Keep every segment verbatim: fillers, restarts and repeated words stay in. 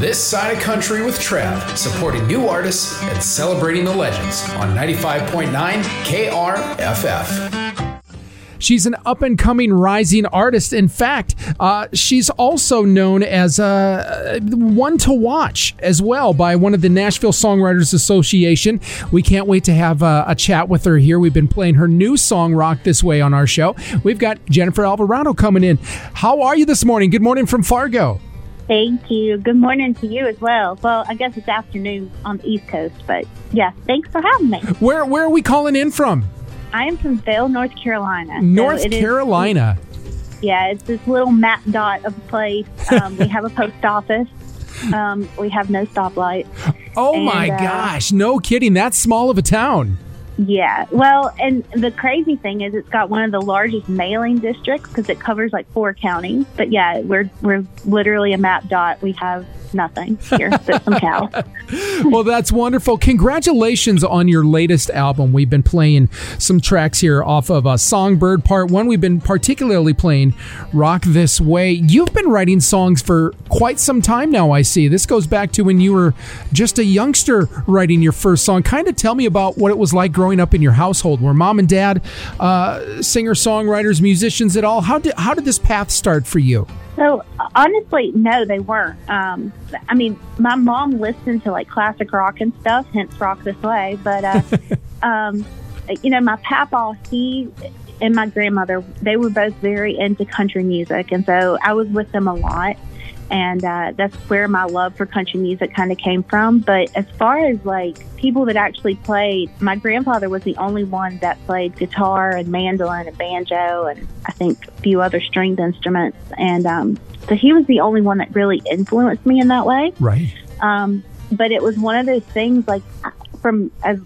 This Side of Country with Trav, supporting new artists and celebrating the legends on ninety-five point nine K R F F. She's an up-and-coming, rising artist. In fact, uh, she's also known as uh, one to watch as well by one of the Nashville Songwriters Association. We can't wait to have uh, a chat with her here. We've been playing her new song, Rock This Way, on our show. We've got Jennifer Alvarado coming in. How are you this morning? Good morning from Fargo. Thank you. Good morning to you as well. Well, I guess it's afternoon on the East Coast, but yeah, thanks for having me. Where, where are we calling in from? I am from Vail, North Carolina. North so Carolina. Is, yeah, it's this little map dot of a place. Um, we have a post office. Um, we have no stoplight. Oh, and, my uh, gosh. No kidding. That's small of a town. Yeah. Well, and the crazy thing is it's got one of the largest mailing districts because it covers like four counties. But, yeah, we're we're literally a map dot. We have nothing here but some cows. Well, that's wonderful. Congratulations on your latest album. We've been playing some tracks here off of uh, Songbird Part One. We've been particularly playing Rock This Way. You've been writing songs for quite some time now, I see. This goes back to when you were just a youngster writing your first song. Kind of tell me about what it was like growing up in your household. Were mom and dad uh, singer-songwriters, musicians at all? How did, how did this path start for you? So, honestly, no, they weren't. Um, I mean, my mom listened to, like, classic rock and stuff, hence Rock This Way. But, uh, um, you know, my papaw, he and my grandmother, they were both very into country music. And so I was with them a lot. And uh, that's where my love for country music kind of came from. But as far as, like, people that actually played, my grandfather was the only one that played guitar and mandolin and banjo and I think a few other stringed instruments. And um, so he was the only one that really influenced me in that way. Right. Um, but it was one of those things, like, from as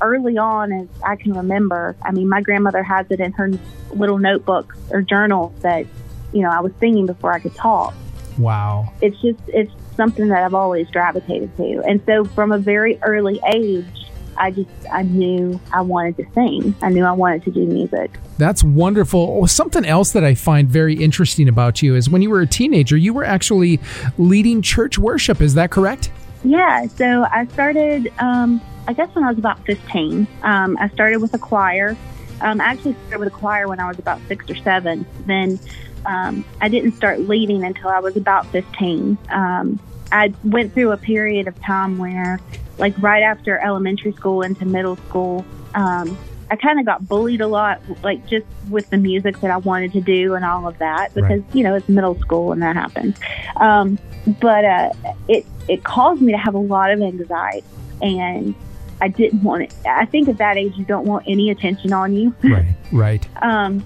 early on as I can remember. I mean, my grandmother has it in her little notebook or journal that, you know, I was singing before I could talk. Wow. It's just, it's something that I've always gravitated to. And so from a very early age, I just, I knew I wanted to sing. I knew I wanted to do music. That's wonderful. Something else that I find very interesting about you is when you were a teenager, you were actually leading church worship. Is that correct? Yeah. So I started, um, I guess when I was about fifteen, um, I started with a choir. Um, I actually started with a choir when I was about six or seven. Then Um, I didn't start leading until I was about fifteen. Um, I went through a period of time where, like, right after elementary school into middle school, um, I kind of got bullied a lot, like, just with the music that I wanted to do and all of that, because, right. you know, it's middle school and that happens. Um, but uh, it, it caused me to have a lot of anxiety, and I didn't want it. I think at that age, you don't want any attention on you. Right, right. um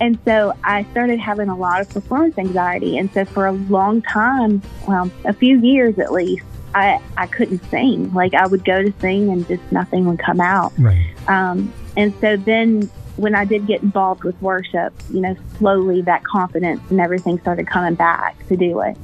And so I started having a lot of performance anxiety. And so for a long time, well, a few years at least, I, I couldn't sing. Like, I would go to sing and just nothing would come out. Right. Um, and so then when I did get involved with worship, you know, slowly that confidence and everything started coming back to do it.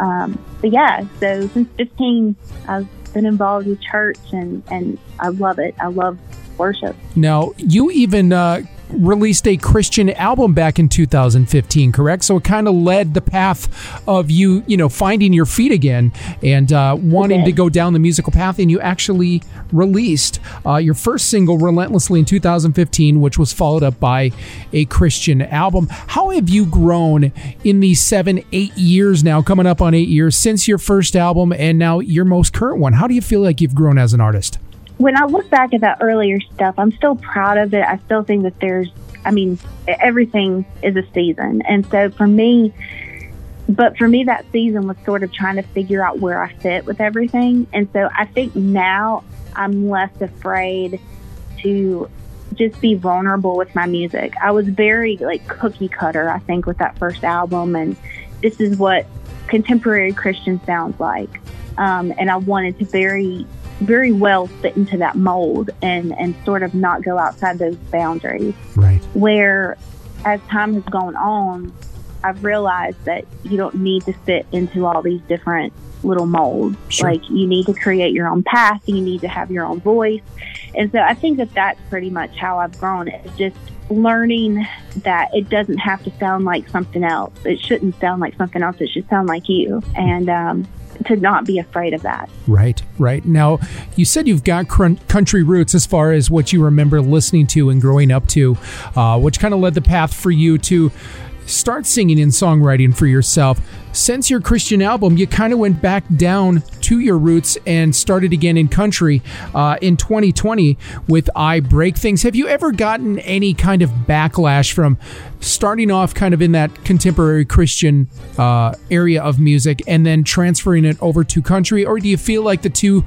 Um, but yeah, so since fifteen, I've been involved with church and, and I love it. I love worship. Now, you even... Uh released a Christian album back in two thousand fifteen, correct? So it kind of led the path of you, you know, finding your feet again and uh, wanting okay. to go down the musical path. And you actually released uh, your first single, Relentlessly, in two thousand fifteen, which was followed up by a Christian album. How have you grown in these seven, eight years now, coming up on eight years since your first album and now your most current one? How do you feel like you've grown as an artist? When I look back at that earlier stuff, I'm still proud of it. I still think that there's, I mean, everything is a season. And so for me, but for me, that season was sort of trying to figure out where I fit with everything. And so I think now I'm less afraid to just be vulnerable with my music. I was very, like, cookie cutter, I think, with that first album. And this is what contemporary Christian sounds like. Um, and I wanted to very... very well fit into that mold and, and sort of not go outside those boundaries. Right. Where as time has gone on, I've realized that you don't need to fit into all these different little molds. Sure. Like, you need to create your own path. You need to have your own voice. And so I think that that's pretty much how I've grown. It's just learning that it doesn't have to sound like something else. It shouldn't sound like something else. It should sound like you. And, um, to not be afraid of that. Right, right. Now, you said you've got cr- country roots as far as what you remember listening to and growing up to, uh, which kind of led the path for you to start singing and songwriting for yourself. Since your Christian album, you kind of went back down to your roots and started again in country uh, in twenty twenty with I Break Things. Have you ever gotten any kind of backlash from starting off kind of in that contemporary Christian uh, area of music and then transferring it over to country? Or do you feel like the two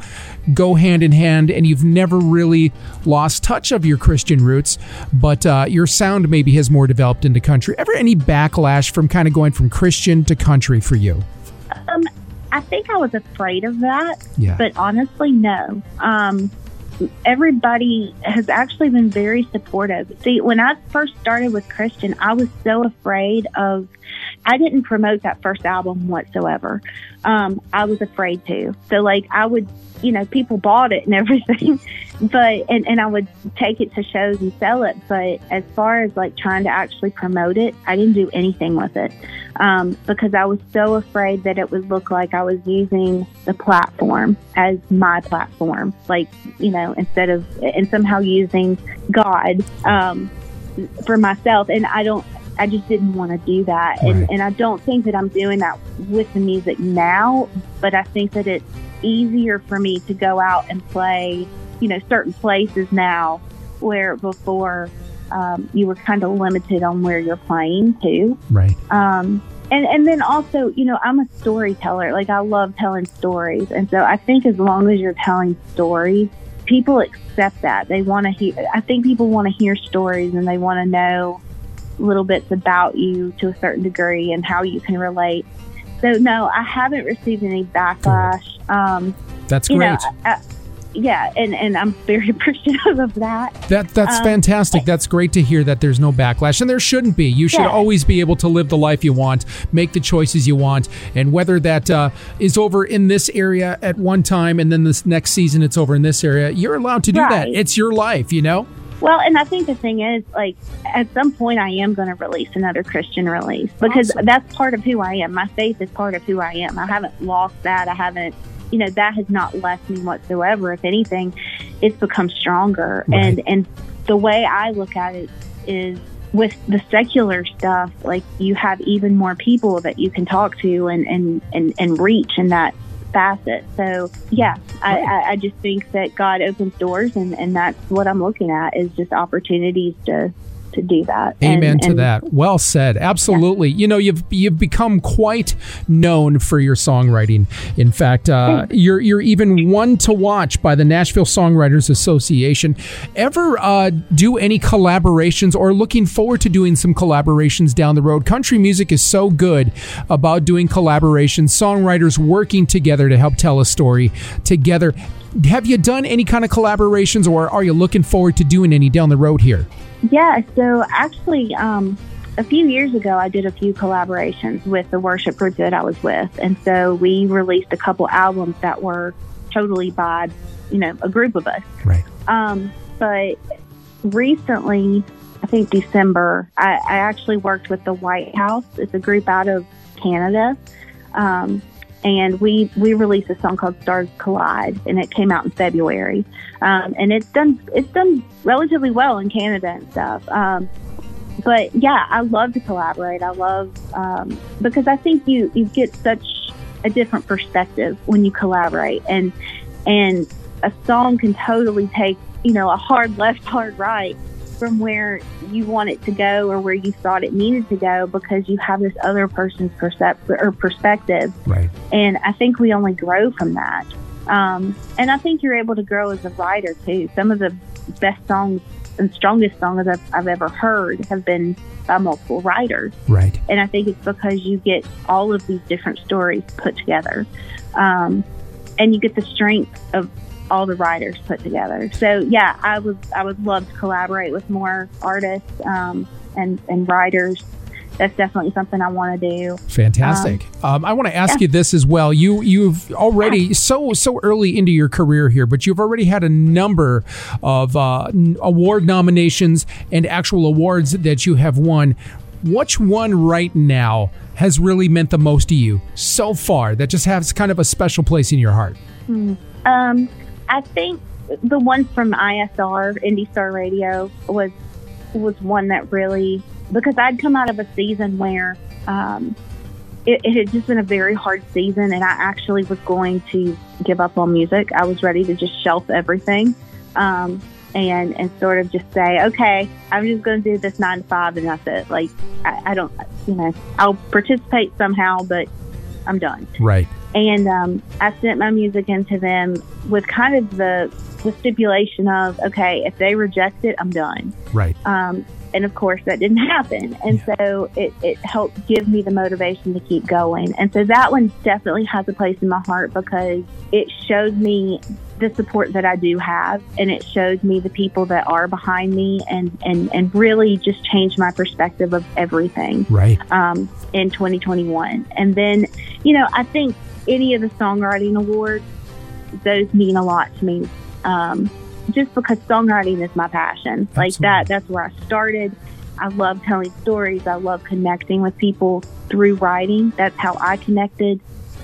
go hand in hand and you've never really lost touch of your Christian roots, but uh, your sound maybe has more developed into country? Ever any backlash from kind of going from Christian to country for you? Um, I think I was afraid of that, yeah. But honestly, no. Um, everybody has actually been very supportive. See, when I first started with Christian, I was so afraid of, I didn't promote that first album whatsoever. Um, I was afraid to. So like I would, you know, people bought it and everything, but, and, and I would take it to shows and sell it. But as far as like trying to actually promote it, I didn't do anything with it. Um, because I was so afraid that it would look like I was using the platform as my platform, like, you know, instead of, and somehow using God, um, for myself. And I don't, I just didn't want to do that. Right. And, and I don't think that I'm doing that with the music now, but I think that it's easier for me to go out and play, you know, certain places now where before um, you were kind of limited on where you're playing to. Right. Um, and, and then also, you know, I'm a storyteller. Like I love telling stories. And so I think as long as you're telling stories, people accept that. They want to hear, I think people want to hear stories and they want to know little bits about you to a certain degree and how you can relate. So no, I haven't received any backlash. Um, that's great. You know, I, yeah, and, and I'm very appreciative of that. That That's um, fantastic. That's great to hear that there's no backlash, and there shouldn't be. You should yeah. always be able to live the life you want, make the choices you want, and whether that uh, is over in this area at one time and then this next season it's over in this area, you're allowed to do right. that. It's your life, you know? Well, and I think the thing is, like, at some point I am going to release another Christian release because awesome. That's part of who I am. My faith is part of who I am. I haven't lost that. I haven't, you know, that has not left me whatsoever. If anything, it's become stronger. Right. And, and the way I look at it is with the secular stuff, like, you have even more people that you can talk to and, and, and, and reach in that facet. So yeah, I, I, I just think that God opens doors, and, and that's what I'm looking at is just opportunities to to do that. Amen and, to and, that. Well said. Absolutely. Yeah. You know, you've you've become quite known for your songwriting. In fact, uh, you're you're even one to watch by the Nashville Songwriters Association. Ever uh, do any collaborations or looking forward to doing some collaborations down the road? Country music is so good about doing collaborations, songwriters working together to help tell a story together. Have you done any kind of collaborations, or are you looking forward to doing any down the road here? Yeah, so actually, um, a few years ago, I did a few collaborations with the worship group that I was with. And so we released a couple albums that were totally by, you know, a group of us. Right. Um, but recently, I think December, I, I actually worked with the White House. It's a group out of Canada. Um, and we, we released a song called Stars Collide, and it came out in February. Um, and it's done, it's done relatively well in Canada and stuff. Um, but yeah, I love to collaborate. I love, um, because I think you, you get such a different perspective when you collaborate, and, and a song can totally take, you know, a hard left, hard right from where you want it to go or where you thought it needed to go, because you have this other person's percept- or perspective. Right. And I think we only grow from that. Um, and I think you're able to grow as a writer too. Some of the best songs and strongest songs I've, I've ever heard have been by multiple writers. Right. And I think it's because you get all of these different stories put together. Um, and you get the strength of all the writers put together. So yeah, I would, I would love to collaborate with more artists, um, and, and writers. That's definitely something I want to do. Fantastic. Um, um, I want to ask yeah. you this as well. You, you've already yeah. so so early into your career here, but you've already had a number of uh, award nominations and actual awards that you have won. Which one right now has really meant the most to you so far that just has kind of a special place in your heart? Mm, um, I think the one from I S R, Indie Star Radio, was was one that really, because I'd come out of a season where um, it, it had just been a very hard season, and I actually was going to give up on music. I was ready to just shelf everything. Um, And, and sort of just say, okay, I'm just going to do this nine to five and that's it. Like, I, I don't, you know, I'll participate somehow, but I'm done. Right. And um, I sent my music into them with kind of the, the stipulation of, okay, if they reject it, I'm done. Right. Um, and of course, that didn't happen. And yeah. so it, it helped give me the motivation to keep going. And so that one definitely has a place in my heart because it showed me the support that I do have, and it showed me the people that are behind me, and, and, and really just changed my perspective of everything. Right. Um, in twenty twenty-one. And then, you know, I think any of the songwriting awards, those mean a lot to me. Um, just because songwriting is my passion. Absolutely. Like that, that's where I started. I love telling stories. I love connecting with people through writing. That's how I connected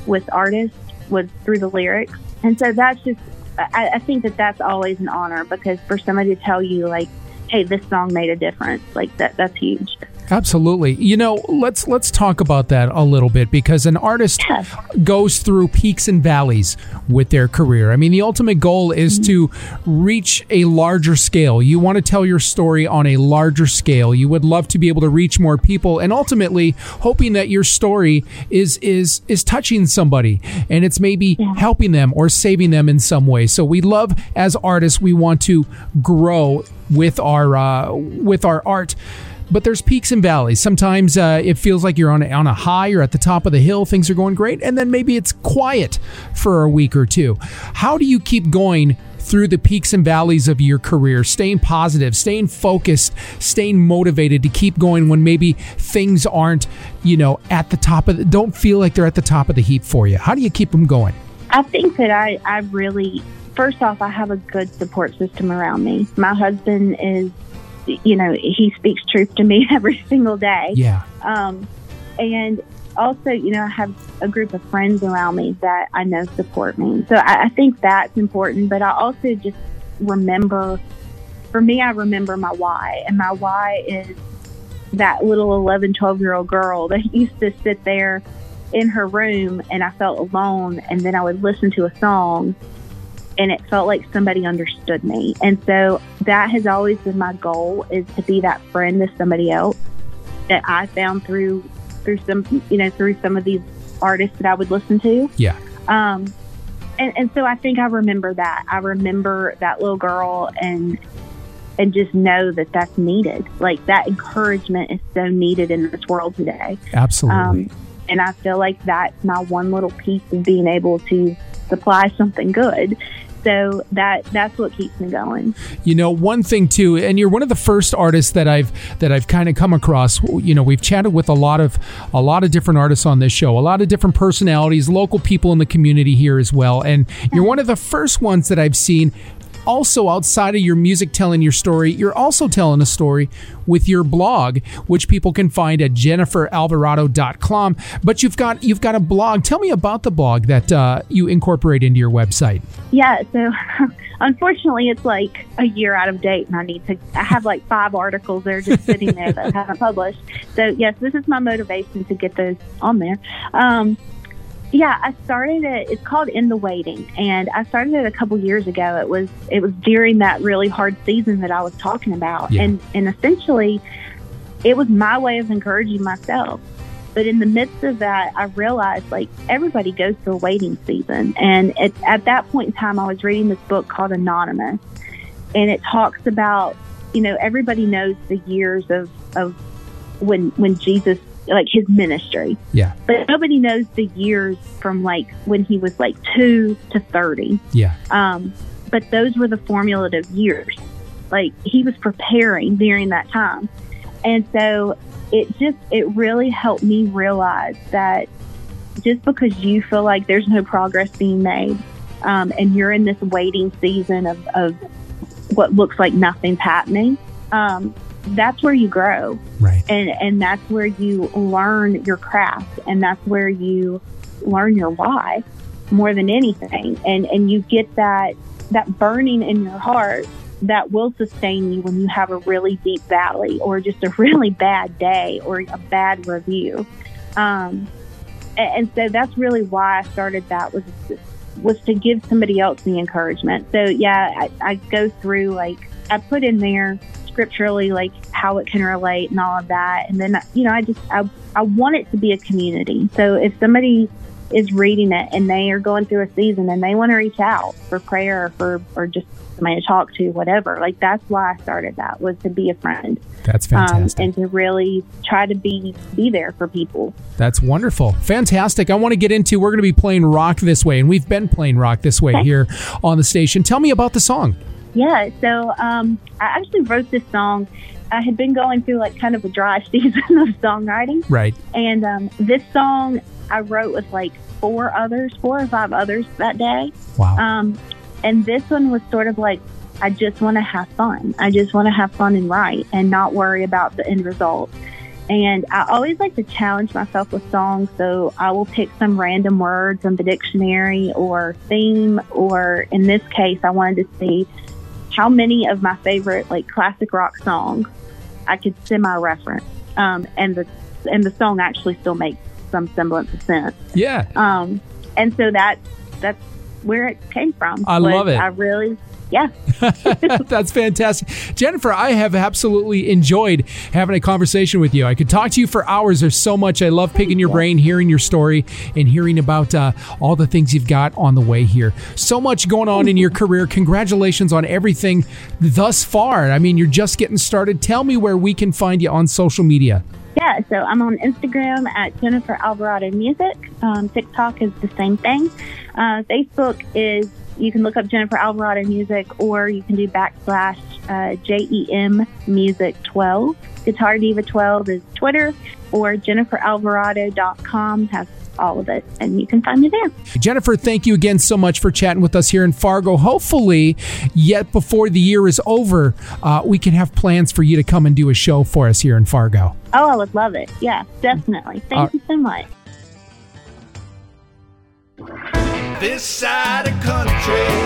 with artists, was through the lyrics. And so that's just, I, I think that that's always an honor, because for somebody to tell you like, hey, this song made a difference, like that that's huge. Absolutely. You know, let's let's talk about that a little bit, because an artist yes. goes through peaks and valleys with their career. I mean, the ultimate goal is mm-hmm. to reach a larger scale. You want to tell your story on a larger scale. You would love to be able to reach more people, and ultimately hoping that your story is is is touching somebody, and it's maybe yeah. helping them or saving them in some way. So we love, as artists, we want to grow with our uh, with our art. But there's peaks and valleys. Sometimes uh, it feels like you're on a, on a high, you're at the top of the hill, things are going great, and then maybe it's quiet for a week or two. How do you keep going through the peaks and valleys of your career, staying positive, staying focused, staying motivated to keep going when maybe things aren't, you know, at the top of the, don't feel like they're at the top of the heap for you? How do you keep them going? I think that I, I really, first off, I have a good support system around me. My husband is, you know, he speaks truth to me every single day. Yeah. Um, and also, you know, I have a group of friends around me that I know support me. So I, I think that's important. But I also just remember, for me, I remember my why. And my why is that little eleven, twelve-year-old girl that used to sit there in her room and I felt alone. And then I would listen to a song, and it felt like somebody understood me. And so that has always been my goal, is to be that friend to somebody else that I found through through some, you know, through some of these artists that I would listen to. Yeah. Um, and, and so I think I remember that. I remember that little girl, and and just know that that's needed. Like that encouragement is so needed in this world today. Absolutely. Um, and I feel like that's my one little piece of being able to supply something good. So that that's what keeps me going. You know, one thing too, and you're one of the first artists that I've that I've kind of come across. You know, we've chatted with a lot of a lot of different artists on this show, a lot of different personalities, local people in the community here as well. And you're one of the first ones that I've seen. Also, outside of your music telling your story, you're also telling a story with your blog, which people can find at jennifer alvarado dot com. But you've got you've got a blog. Tell me about the blog that uh, you incorporate into your website. Yeah, so unfortunately, it's like a year out of date, and I need to. I have like five articles there just sitting there that I haven't published. So yes, this is my motivation to get those on there. Um, Yeah, I started it. It's called In the Waiting, and I started it a couple years ago. It was it was during that really hard season that I was talking about, yeah. and and essentially, it was my way of encouraging myself. But in the midst of that, I realized like everybody goes through a waiting season, and it, at that point in time, I was reading this book called Anonymous, and it talks about, you know, everybody knows the years of of when when Jesus. Like his ministry. Yeah. But nobody knows the years from like when he was like two to thirty. Yeah. Um, but those were the formulative years. Like he was preparing during that time. And so it just, it really helped me realize that just because you feel like there's no progress being made, um, and you're in this waiting season of, of what looks like nothing's happening, um, that's where you grow. Right. And, and that's where you learn your craft, and that's where you learn your why more than anything. And, and you get that, that burning in your heart that will sustain you when you have a really deep valley or just a really bad day or a bad review. Um, and, and so that's really why I started that, was was to give somebody else the encouragement. So, yeah, I, I go through, like, I put in there scripturally, like, how it can relate and all of that. And then, you know, I just, I, I want it to be a community. So if somebody is reading it and they are going through a season and they want to reach out for prayer or for, or just somebody to talk to, whatever, like, that's why I started that, was to be a friend. That's fantastic. Um, and to really try to be be there for people. That's wonderful. Fantastic. I want to get into, we're going to be playing Rock This Way, and we've been playing Rock This Way okay. here on the station. Tell me about the song. Yeah, so um, I actually wrote this song. I had been going through, like, kind of a dry season of songwriting. Right. And um, this song I wrote with, like, four others, four or five others that day. Wow. Um, and this one was sort of like, I just want to have fun. I just want to have fun and write and not worry about the end result. And I always like to challenge myself with songs, so I will pick some random words from the dictionary or theme, or in this case, I wanted to see how many of my favorite, like, classic rock songs I could semi-reference. Um, and the and the song actually still makes some semblance of sense. Yeah. Um, and so that that's where it came from. I love it. I really... Yeah. That's fantastic. Jennifer, I have absolutely enjoyed having a conversation with you. I could talk to you for hours. There's so much. I love picking your brain, hearing your story, and hearing about uh, all the things you've got on the way here. So much going on in your career. Congratulations on everything thus far. I mean, you're just getting started. Tell me where we can find you on social media. Yeah, so I'm on Instagram at Jennifer Alvarado Music. Um, TikTok is the same thing. Uh, Facebook is, you can look up Jennifer Alvarado Music, or you can do backslash uh, J E M Music twelve. Guitar Diva twelve is Twitter, or jennifer alvarado dot com has all of it, and you can find me there. Jennifer, thank you again so much for chatting with us here in Fargo. Hopefully, yet before the year is over, uh, we can have plans for you to come and do a show for us here in Fargo. Oh, I would love it. Yeah, definitely. Thank uh, you so much. This side of country.